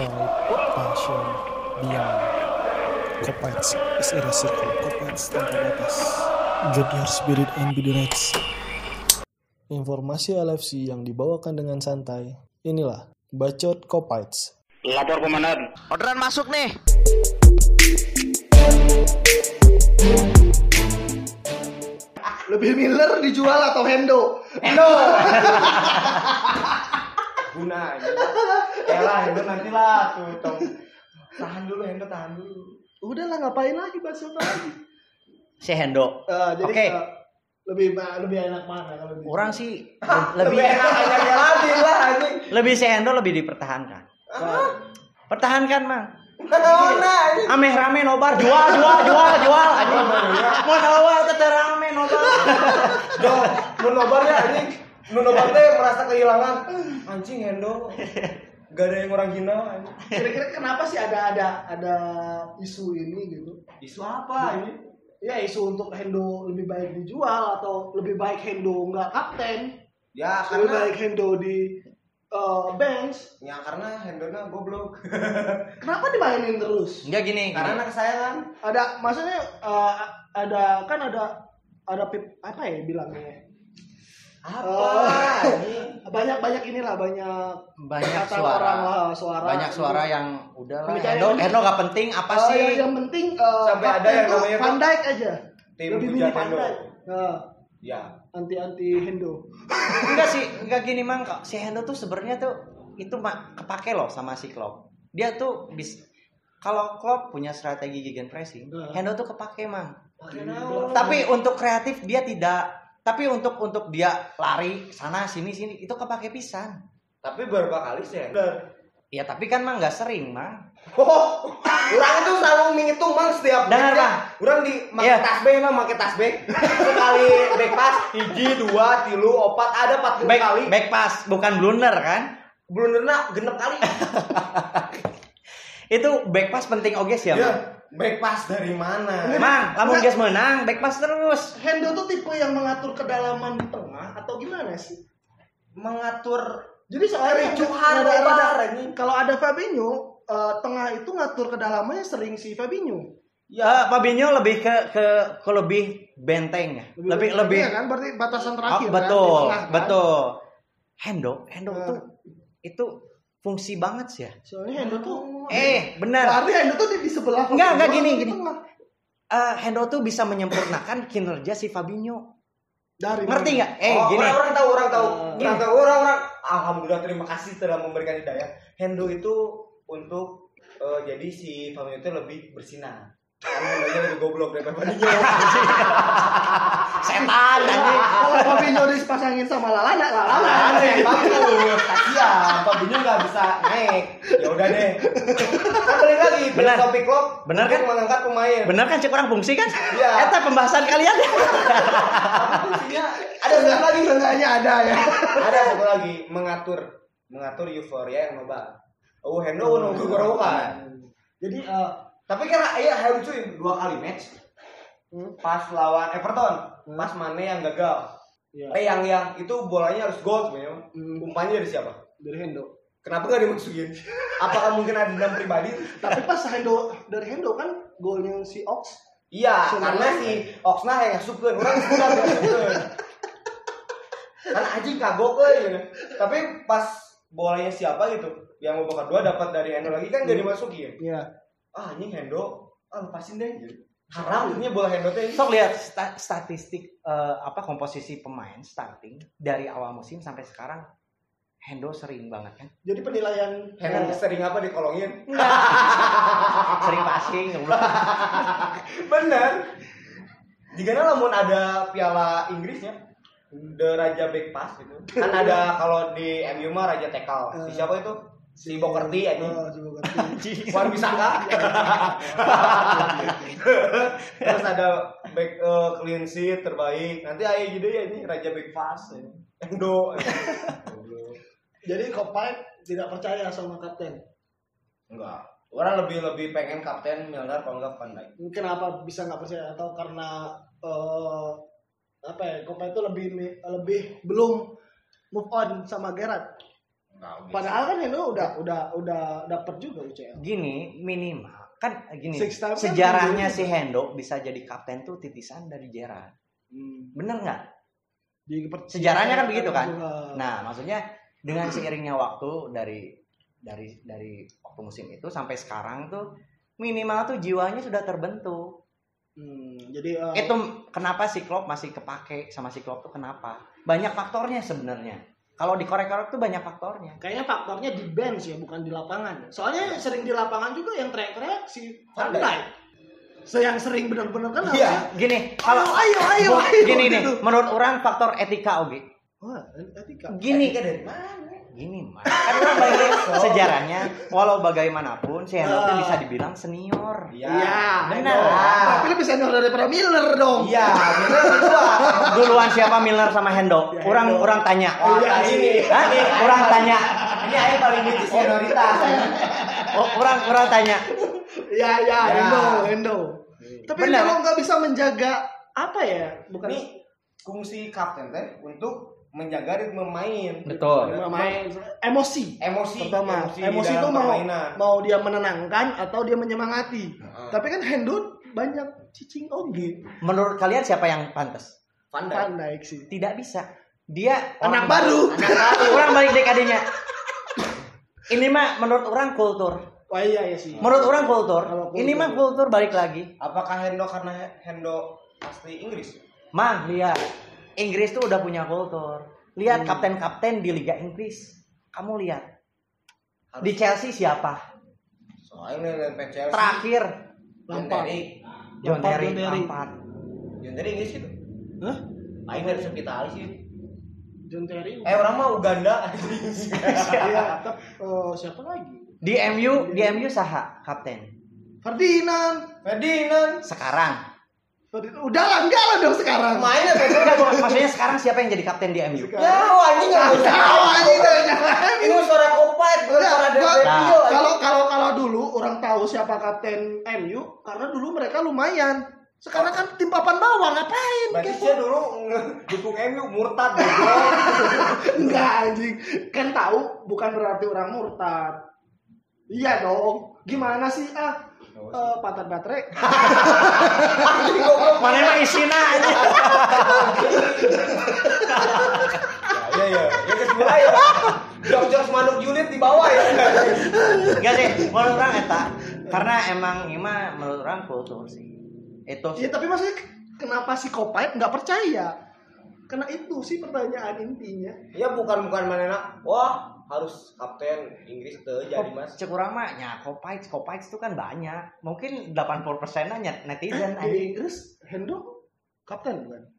function beyond compliance is irresistible, compliance tanpa batas. Get your spirit and be the next. Informasi LFC yang dibawakan dengan santai. Inilah bacot Kopites. Lapor komandan. Orderan masuk nih. Lebih Milner dijual atau Hendo? Hendo. Guna aja. Yalah, Hendo nantilah tuh, Tom. Tahan dulu Hendo, tahan dulu. Udahlah, ngapain lagi bacot lagi? Si Hendo. Oke. Okay. Lebih enak mana kalau gitu? Orang sih lebih enak aja lah anjing. Lebih si Hendo lebih dipertahankan. Pertahankan, Mang. Ameh rame nobar jual anjing. Mau awal keterame nobar. Mun nobar ya anjing. Mun nobar teh merasa kehilangan anjing Hendo. Gak ada yang orang hina anjing. Kira-kira kenapa sih ada isu ini gitu? Isu apa ini? Ya isu untuk Hendo lebih baik dijual atau lebih baik Hendo nggak kapten. Ya karena lebih baik Hendo di bench. Ya karena Hendonya goblok. Kenapa dimainin terus? Enggak gini. Karena kesayangan. Ada maksudnya ada apa ya bilangnya? Apa? Banyak inilah banyak suara. Banyak suara yang udah lah. Hendo gak penting apa sih? Yang penting sampai ada yang namanya Pandai aja. Tim bujang Hendo. Ya. Anti Hendo. Enggak gini Mang, si Hendo tuh sebenarnya tuh itu kepake loh sama si Klopp. Dia tuh kalau Klopp punya strategi gegenpressing, Hendo tuh kepake Mang. Tapi untuk kreatif dia tidak. Tapi untuk dia lari sana sini itu kepake pisan. Tapi berapa kali sih? Ya tapi kan Mang nggak sering Mang. Oh, orang itu selalu menghitung Mang setiap menitnya. Orang di pakai tasbih Mang, pakai tasbih. Sekali back pass, 1, 2, 3, 4 ada 40 kali. Back pass bukan blunder kan? Blundernya 6 kali. Itu back pass penting oge sih ya Mang. Yeah. Back pass dari mana? Mang, lamun geus menang, back pass terus. Hendo tuh tipe yang mengatur kedalaman di tengah atau gimana sih? Mengatur. Jadi soalnya ricuhan ini. Kalau ada Fabinho, tengah itu ngatur kedalamannya sering si Fabinho. Ya, Fabinho lebih ke lebih benteng ya. Lebih kan berarti batasan terakhir. Oh, betul, kan? Betul. Hendo itu fungsi banget sih ya. Soalnya Hendo tuh benar. Berarti Hendo tuh di sebelah. Enggak gini. Hendo tuh bisa menyempurnakan kinerja si Fabinho. Dari ngerti enggak? Gini. Orang-orang tahu. Alhamdulillah, terima kasih telah memberikan hidayah. Hendo itu untuk jadi si Fabinho itu lebih bersinar. Karena dia lebih goblok daripada Fabinho. Setan anjing. Kalau Fabinho dipasangin sama Lalana yang bakal kasihan. Fabinho enggak bisa naik. Ya udah deh. Kan balik lagi benar topik Klopp. Benar kan mengangkat pemain. Benar kan cek orang fungsi kan? Ya. Eta pembahasan kalian. Fungsinya ada satu lagi sebenarnya ada ya. Ada satu lagi mengatur euforia yang nobar. Oh Hendo nunggu gorokan. Jadi tapi karena ya lucu 2 kali match. Pas lawan Everton, pas Mané yang gagal. Yeah. Yang itu bolanya harus gol sebenarnya. Umpannya dari siapa? Dari Hendo. Kenapa nggak dimasukin? Apakah mungkin ada dendam pribadi? Tapi pas dari Hendo kan golnya si Ox. Iya, karena si Oxna yang sukeun orang sudah sukeun. Kan anjing kagok euy. Tapi pas bolanya siapa gitu, yang mau bakal 2 dapat dari Hendo lagi kan nggak dimasukin. Iya. Yeah. Ah, anjing Hendo, lepasin deh gitu. Haram ini bola Hendo teh. Sok lihat statistik komposisi pemain starting dari awal musim sampai sekarang Hendo sering banget kan. Jadi penilaian Hendo sering apa dikolongin? Sering passing. Bener. Jika namun ada Piala Inggrisnya, the Raja Back Pass gitu. Kan ada kalau di MU mah Raja Tackle. Si siapa itu? Si Bokerti ini. Wan Bisaka. Terus ada back clean sheet terbaik. Nanti aya gede ya ini Raja Back Pass. Hendo. Jadi Kopites tidak percaya sama kapten. Enggak. Orang lebih pengen kapten Milner kalau enggak Pandai. Kenapa bisa enggak percaya atau karena Kopites itu lebih belum move on sama Gerrard? Padahal kan Heno udah dapat juga UCL. Gini, minimal kan gini. Sejarahnya kan si Hendo bisa jadi kapten tuh titisan dari Gerrard. Bener nggak? Sejarahnya kan begitu kan. Juga. Nah, maksudnya dengan seiringnya waktu dari waktu musim itu sampai sekarang tuh minimal tuh jiwanya sudah terbentuk. Jadi itu kenapa si Klopp masih kepake sama si Klopp tuh kenapa? Banyak faktornya sebenarnya. Kalau dikorek-korek tuh banyak faktornya. Kayaknya faktornya di bench ya, bukan di lapangan. Soalnya sering di lapangan juga yang teriak-teriak si Van Dijk. Yang sering benar-benar kan harusnya. Gini, kalau ayo. Gini nih, menurut orang faktor etika Ogi. Wah, etika. Gini kan dari mana? Gini mah. Karena balik sejarahnya, walau bagaimanapun si Hendo itu bisa dibilang senior. Iya. Benar. Tapi lebih senior daripada Milner dong. Iya, benar itu. Duluan siapa Milner sama Hendo? Orang tanya. Orang tanya. Ini aja paling gitu senioritas. Orang tanya. Iya, Hendo. Tapi Hendo enggak bisa menjaga apa ya? Bukan ini fungsi kapten teh untuk menjaga ritme main, betul. Ritme main, emosi, terutama emosi itu mau dia menenangkan atau dia menyemangati. Tapi kan Hendo banyak cicing Ogi. Menurut kalian siapa yang pantas? Van Dijk sih. Tidak bisa. Dia anak baru. Orang balik dekadenya. Ini mah menurut orang kultur. Wah iya sih. Menurut orang kultur. Ini mah kultur balik lagi. Apakah Hendo karena Hendo asli Inggris? Mang lihat. Inggris tuh udah punya kultur. Lihat kapten-kapten di Liga Inggris. Kamu lihat. Di Chelsea siapa? Soalnya Chelsea. Terakhir John Terry. John Terry Inggris itu. Hah? Lain dari kita alis sih. John Terry. Orang mah Uganda. Iya, siapa lagi? Di MU, saha kapten? Ferdinand. Sekarang Udah lah dong sekarang. Mainnya beda. Maksudnya sekarang siapa yang jadi kapten di MU? Ya, anjing enggak tahu anjing jangan. Ini suara kopat, bukan suara Fabinho. Kalau dulu orang tahu siapa kapten MU karena dulu mereka lumayan. Sekarang kan tim papan bawah ngapain? Berarti dulu dukung MU murtad gitu. Enggak anjing. Kan tahu bukan berarti orang murtad. Iya dong. Gimana sih patah baterai. Mana emang isina aja. Ya kedua ya. Jok-jok manuk unit di bawah ya. Enggak sih, menurut orang eta. Karena emang menurut orang kultur sih. Itu. Iya, tapi maksudnya kenapa si Kopai enggak percaya? Karena itu sih pertanyaan intinya. Ya bukan manena. Wah, harus kapten Inggris tuh jadi mas. Cek urang mah nya Kopites itu kan banyak. Mungkin 80%-nya netizen aja. Di Inggris Hendo kapten bukan?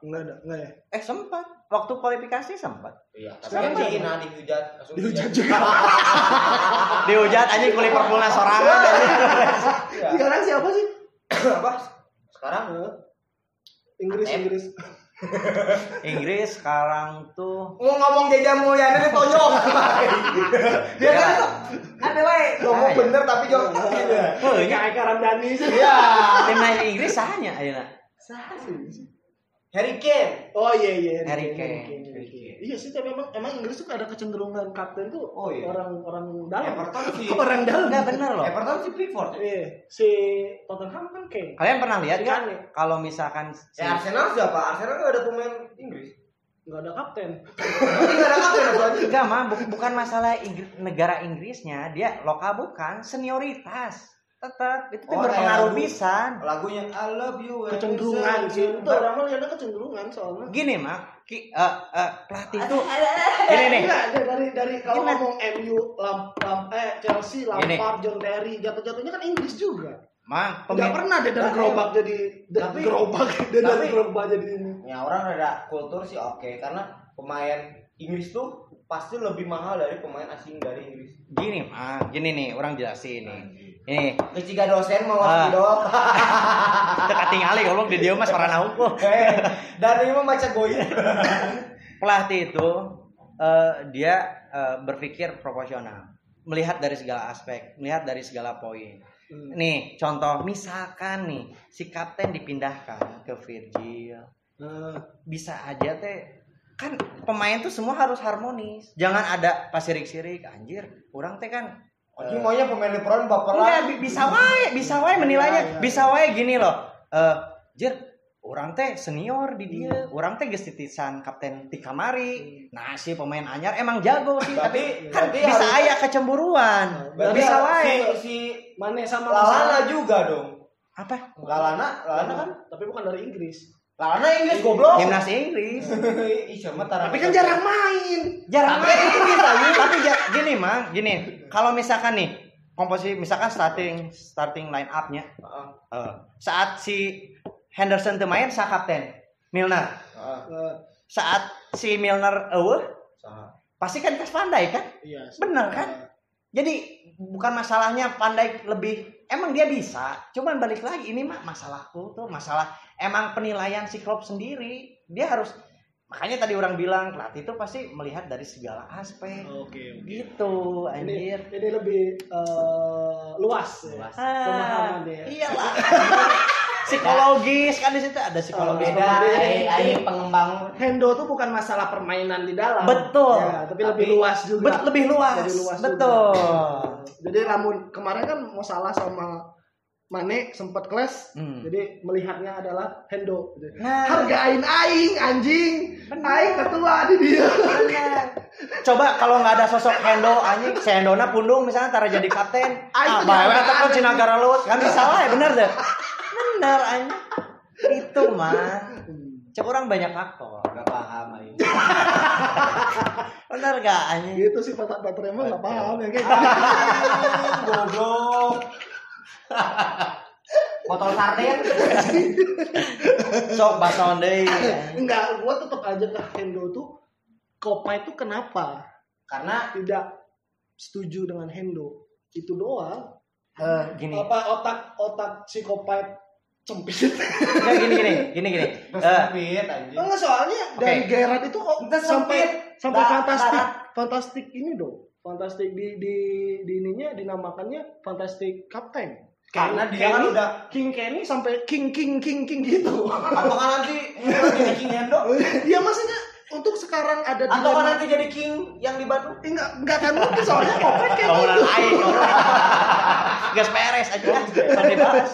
Enggak ada ya. Sempat. Waktu kualifikasi sempat. Iya, tapi kan si Ina dihujat juga. Dihujat anjing ku Liverpoolna sorangan. Sekarang siapa sih? Apa? Sekarang Inggris. Inggris sekarang tuh ngomong Jaja Mulyana ditonjok. Dia kan ada wae ngomong bener tapi jok. Heuh nya Eka Ramdhani sih. Iya, timnas Inggris sahanya ayeuna. Saha sih? Harry Kane. Oh iya. Harry Kane. Iya sih tapi emang Inggris tuh ada kecenderungan kapten tuh orang dalam. Everton sih. Orang dalam enggak bener loh. Everton si Pickford. Iya. Si Tottenham kan Kane. Kalian pernah lihat kan kalau misalkan Arsenal siapa? Arsenal enggak ada pemain Inggris. Enggak ada kapten. Enggak mah bukan masalah negara Inggrisnya, dia lokal bukan senioritas. Tetap itu tuh berpengaruh pisan. Lagunya I Love You. Kecenderungan sih. Itu orang mah ada kecenderungan soalnya. Gini mah pelatih itu ini dari kalau ngomong MU Chelsea Lampard John Terry jatuh-jatuhnya kan Inggris juga. Mang, enggak pernah deh dari gerobak jadi dari gerobak jadi ini. Ya orang ada kultur sih oke karena pemain Inggris tuh pasti lebih mahal dari pemain asing dari Inggris. Gini mah, gini nih orang jelasin nih. Nih, keciga dosen mau waktu dok. Terkatingali goblok di dieu mah sarana hukum. Dari mah maca goib. Pelatih itu dia berpikir proporsional, melihat dari segala aspek, melihat dari segala poin. Nih, contoh misalkan nih si kapten dipindahkan ke Virgil. Bisa aja teh kan pemain tuh semua harus harmonis. Jangan ada pas sirik-sirik anjir. Urang teh kan anjing maunya pemain Liverpool baperan. Enggak bisa wae menilainya. Bisa wae gini loh. Jir, urang teh senior di dia. Urang teh geus titisan kapten ti kamari. Nah, si pemain anyar emang jago sih, tapi kan bisa aya kecemburuan. Bisa wae si Mané sama Lallana juga dong. Apa? Lallana kan tapi bukan dari Inggris. Lallana Inggris goblok. Timnas Inggris. Tapi kan jarang main. Tapi gini, Mang, gini. Kalau misalkan nih komposisi misalkan starting line up-nya. Saat si Henderson teu main sa kapten Milner. Saat si Milner pasti kan Kas Pandai kan? Iya. Bener kan? Jadi bukan masalahnya Pandai lebih, emang dia bisa, cuman balik lagi ini mah masalahku tuh masalah emang penilaian si Klopp sendiri. Dia harus, makanya tadi orang bilang pelatih itu pasti melihat dari segala aspek. Oke. Gitu anjir. Jadi lebih luas. Pemahamannya. Iyalah. Psikologis kan di situ ada psikologis. Ada pengembang. Hendo tuh bukan masalah permainan di dalam. Betul. Ya, tapi lebih luas juga. Lebih luas. Betul. Juga. Jadi namun kemarin kan mau salah sama Mané sempat clash. Jadi melihatnya adalah Hendo. Nah. Hargain aing anjing. Aing ketua di dia. Coba kalau enggak ada sosok Hendo anjing, si Hendona pundung misalnya tara jadi kapten. Ah, bae ataupun Cinagara Lut. Kan bisa wae bener deh. Bener anjing. Itu mah. Cek orang banyak faktor, enggak paham aing. Benar enggak anjing? Gitu sih faktor-faktor emang enggak paham ya kayak goblok. Botol sarden. Sok bason deui. Enggak, gua tetap aja ke Hendo tuh. Kopa itu kenapa? Karena tidak setuju dengan Hendo. Itu doang. Gini. Apa otak psikopat cempit. Enggak gini. Cempit anjing. Enggak soalnya dari Gerard itu kok sampai fantastik ini dong. Fantastik di ininya dinamakannya fantastik kapten. Karena dia kan udah King Kenny sampai king gitu. Atau kan nanti jadi King Hendo? Dia maksudnya untuk sekarang ada di. Atau kan nanti jadi King yang di Bandung? Enggak kan mungkin soalnya Kopet kayak gitu. Gas peres aja kan dibahas.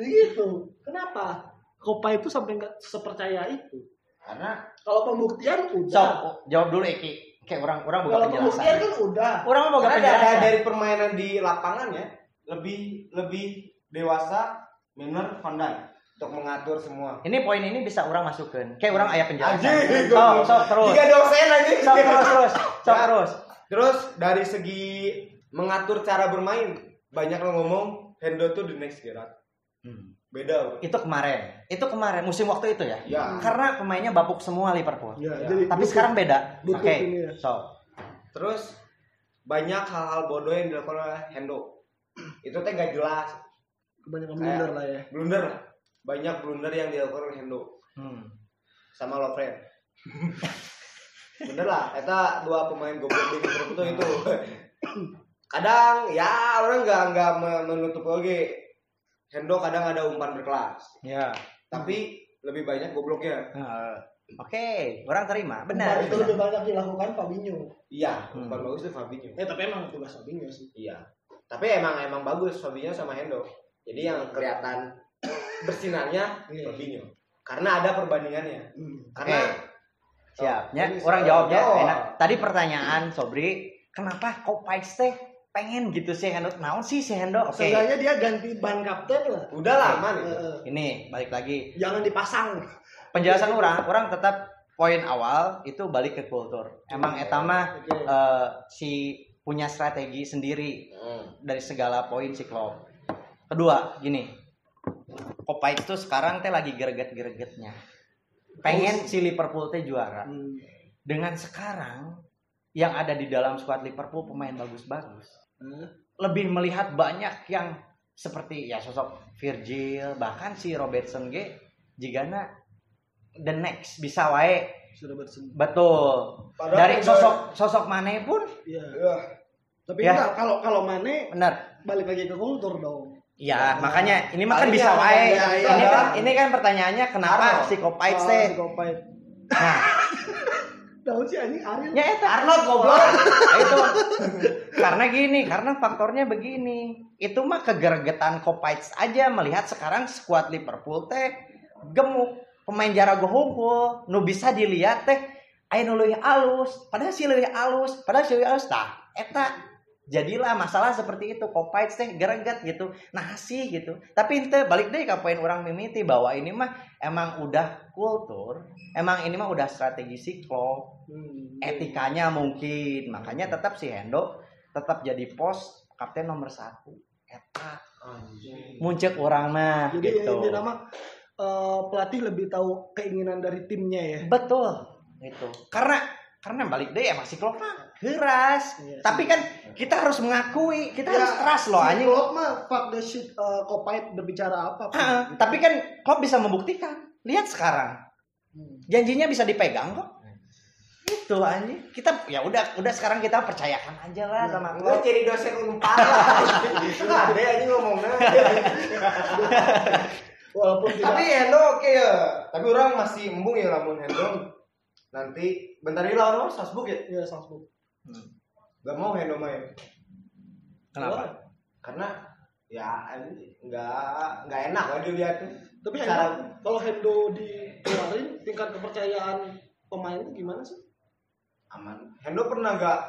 Gitu. Kenapa? Kopa itu sampai enggak sepercaya itu. Karena kalau pembuktian udah. Jawab dulu Eki. Kayak orang boga penjelasan. Kalau pembuktian kan udah. Orang boga penjelasan. Ada dari permainan di lapangan ya. Lebih dewasa Milner Van Dijk untuk mengatur semua. Ini poin ini bisa orang masukkan. Kayak orang aya penjelasan. Terus. Tiga dosen anjing. Terus. Terus dari segi mengatur cara bermain, banyak yang ngomong Hendo tuh the next Gerard. Beda. Itu kemarin musim waktu itu ya. Karena pemainnya babuk semua Liverpool. Ya. Tapi sekarang beda. Oke. Terus banyak hal-hal bodoh yang dilakukan oleh Hendo. Itu teh gak jelas. Kebanyakan blunder lah ya. Blunder. Banyak blunder yang dilakukan oleh Hendo. Sama Lovren. Bener lah, eta dua pemain goblok itu. Kadang ya orang enggak menutup lagi. Hendo kadang ada umpan berkelas. Ya. Tapi lebih banyak gobloknya. Oke, orang terima. Benar. Itu lebih banyak dilakukan Fabinho. Iya, umpan bagus itu Fabinho. Tapi emang tugas Fabinho sih. Iya. Tapi emang bagus Fabinho sama Hendo. Jadi yang kelihatan bersinarnya Fabinho. Karena ada perbandingannya. Karena siapnya orang jawabnya enak. Tadi pertanyaan Sobri, kenapa Kopais teh pengen gitu sih Hendo? Naon sih si Hendo? Oke. Sebenarnya dia ganti ban kapten lah. Udah lama nih. Ini balik lagi. Jangan dipasang. Penjelasan orang tetap poin awal itu balik ke kultur. Emang eta mah si punya strategi sendiri dari segala poin si Klopp. Kedua, gini. Kopa itu sekarang teh lagi greget-gregetnya. Pengen si Liverpool teh juara. Dengan sekarang yang ada di dalam skuad Liverpool pemain bagus-bagus. Lebih melihat banyak yang seperti ya sosok Virgil, bahkan si Robertson ge jigana the next bisa wae. Betul. Padahal dari sosok Mané pun. Iya. Tapi enggak kalau Mané benar balik lagi ke kultur dong. Iya, makanya ini mah kan bisa wae. Ini kan pertanyaannya kenapa psikopait teh? Daun sih anjing Ariel. Ya itu Arnold goblok. Ya, itu. Karena gini, karena faktornya begini. Itu mah kegergetan Kovacic aja melihat sekarang skuad Liverpool teh gemuk, pemain jarak gohongkul, nu bisa dilihat teh aya nu leuwih alus, padahal si leuwih alus, tah eta jadilah masalah seperti itu. Kovacic teh gereget gitu, nasi gitu. Tapi ente balik deh ka poin orang mimiti bahwa ini mah emang udah kultur, emang ini mah udah strategi si Klopp. Etikanya mungkin makanya tetap si Hendo tetap jadi pos kapten nomor 1 eta muncul orang mah jadi gitu. Ini nama pelatih lebih tahu keinginan dari timnya ya betul itu karena balik deh ya masih Klopp mah keras ya, tapi kan kita harus mengakui kita ya, harus keras loh si anjing Klopp mah fuck the shit Kovacic berbicara apa gitu. Tapi kan Klopp bisa membuktikan lihat sekarang janjinya bisa dipegang kok itu anjing kita ya udah sekarang kita percayakan aja lah sama gua ciri dosen unpar itu ada anjing ngomongnya walaupun tidak tapi Hendo oke ya tapi orang masih embung ya lamun Hendo nanti bentar lagi lawan Salzburg ya iya Salzburg enggak mau Hendo main kenapa karena ya enggak enak kalau dilihat tapi kalau Hendo dikeluarin tingkat kepercayaan pemain itu gimana sih aman. Hendo pernah nggak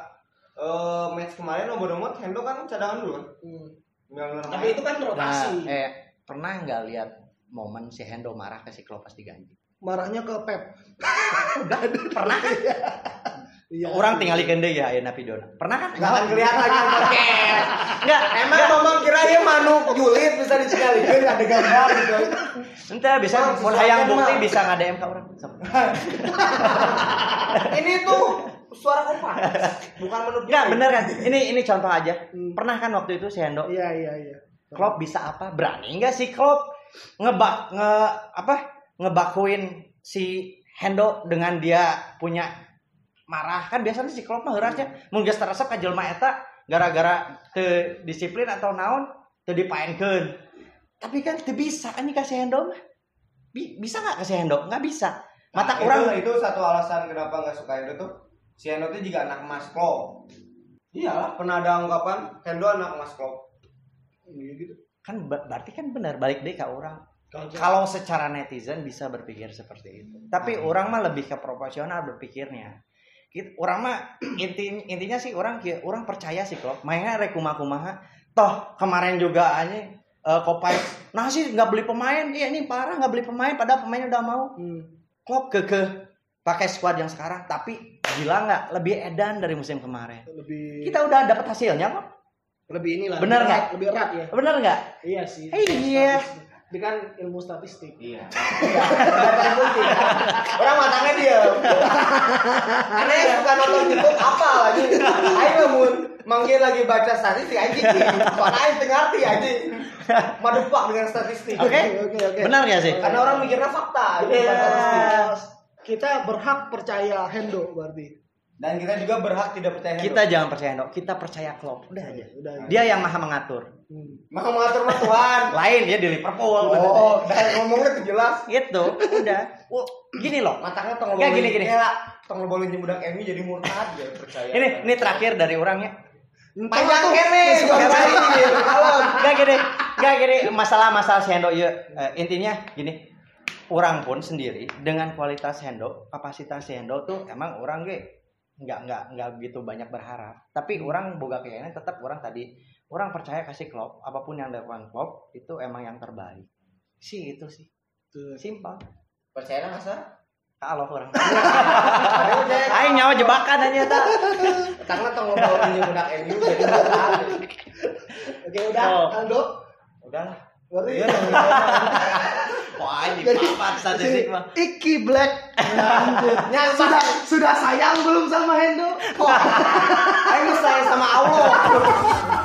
match kemarin nomor Hendo kan cadangan dulu kan? Tapi itu kan rotasi. Nah, pernah nggak lihat momen si Hendo marah ke si Klopp pas diganti? Marahnya ke Pep. Pernah kan? Iya. Orang tinggal di gende ya Ayana Pidona. Pernah kan? Nggak kelihatan lagi podcast. Nggak. Emang ngomong kirain manuk julid bisa dicikalikan ada gambar gitu. Entah bisa mau hayang bukti bisa nggak DM ke orang. Ini tuh suara kompas bukan menurut nggak bener kan ini contoh aja pernah kan waktu itu si Hendo iya Klopp bisa apa berani nggak si Klopp ngebakuin si Hendo dengan dia punya marah kan biasanya si Klopp mah heurasnya mun geus terasa ka jelema eta gara-gara teu disiplin atau naon teu dipaenkeun tapi kan teu bisa anjing ka si Hendo mah bisa nggak ka si Hendo nggak bisa mata nah, orang itu satu alasan kenapa nggak suka Hendo tuh si Hendo itu juga anak Mas Klopp. Iyalah, pernah ada ungkapan Hendo anak Mas Klopp. Gitu. Kan berarti kan benar balik deh ke orang. Kalau secara netizen bisa berpikir seperti itu. Tapi orang mah lebih ke proporsional berpikirnya. Orang mah intinya sih orang percaya sih Klopp. Mainnya rekuma-kumaha. Toh kemarin juga anjing Kovacic. Nah sih nggak beli pemain. Iya ini parah nggak beli pemain. Padahal pemainnya udah mau. Klopp kekeh pakai squad yang sekarang. Tapi gila nggak? Lebih edan dari musim kemarin. Lebih... Kita udah dapat hasilnya kok. Lebih inilah. Bener nggak? Lebih erat ya. Bener nggak? Iya sih. Iya. Dia kan ilmu statistik. Iya. Orang matangnya dia. Aneh suka nonton YouTube apa lagi? Ayo mun, manggil lagi baca statistik aja. Soalnya ayo ngerti aja. Madupak dengan statistik. Oke. Benar nggak sih? Karena orang mikirnya fakta. Iya. Kita berhak percaya Hendo berarti. Dan kita juga berhak tidak percaya Hendo. Kita jangan percaya Hendo, kita percaya Klopp. Udah aja. Dia yang maha mengatur. Maha mengatur mah Tuhan. Lain dia di Liverpool. Oh, dan ngomongnya tuh jelas. Gitu, udah. Gini loh, matanya tong lolong. Gini. Ya, tong lolong budak Emi jadi murtad dia percaya. Ini terakhir dari orangnya. Panjang kene. Enggak gini. Masalah si Hendo ya. Intinya gini. Orang pun sendiri dengan kualitas Hendo, kapasitas Hendo tuh emang orang nggak gitu banyak berharap. Tapi orang boga kayaknya tetap orang percaya kasih Klopp, apapun yang dilakukan Klopp itu emang yang terbaik. Si itu sih. Simpel. Percaya nggak sih? Kalau orang. Ayo nyawa jebakan aja tak. Tangan tong orang budak MU jadi berharap. Oke udah, Hendo. Udahlah. Iya. Wah, ini papat statistik mah. Iki Black. Lanjutnya sudah sayang belum sama Hendo? Ayo sayang sama Allah.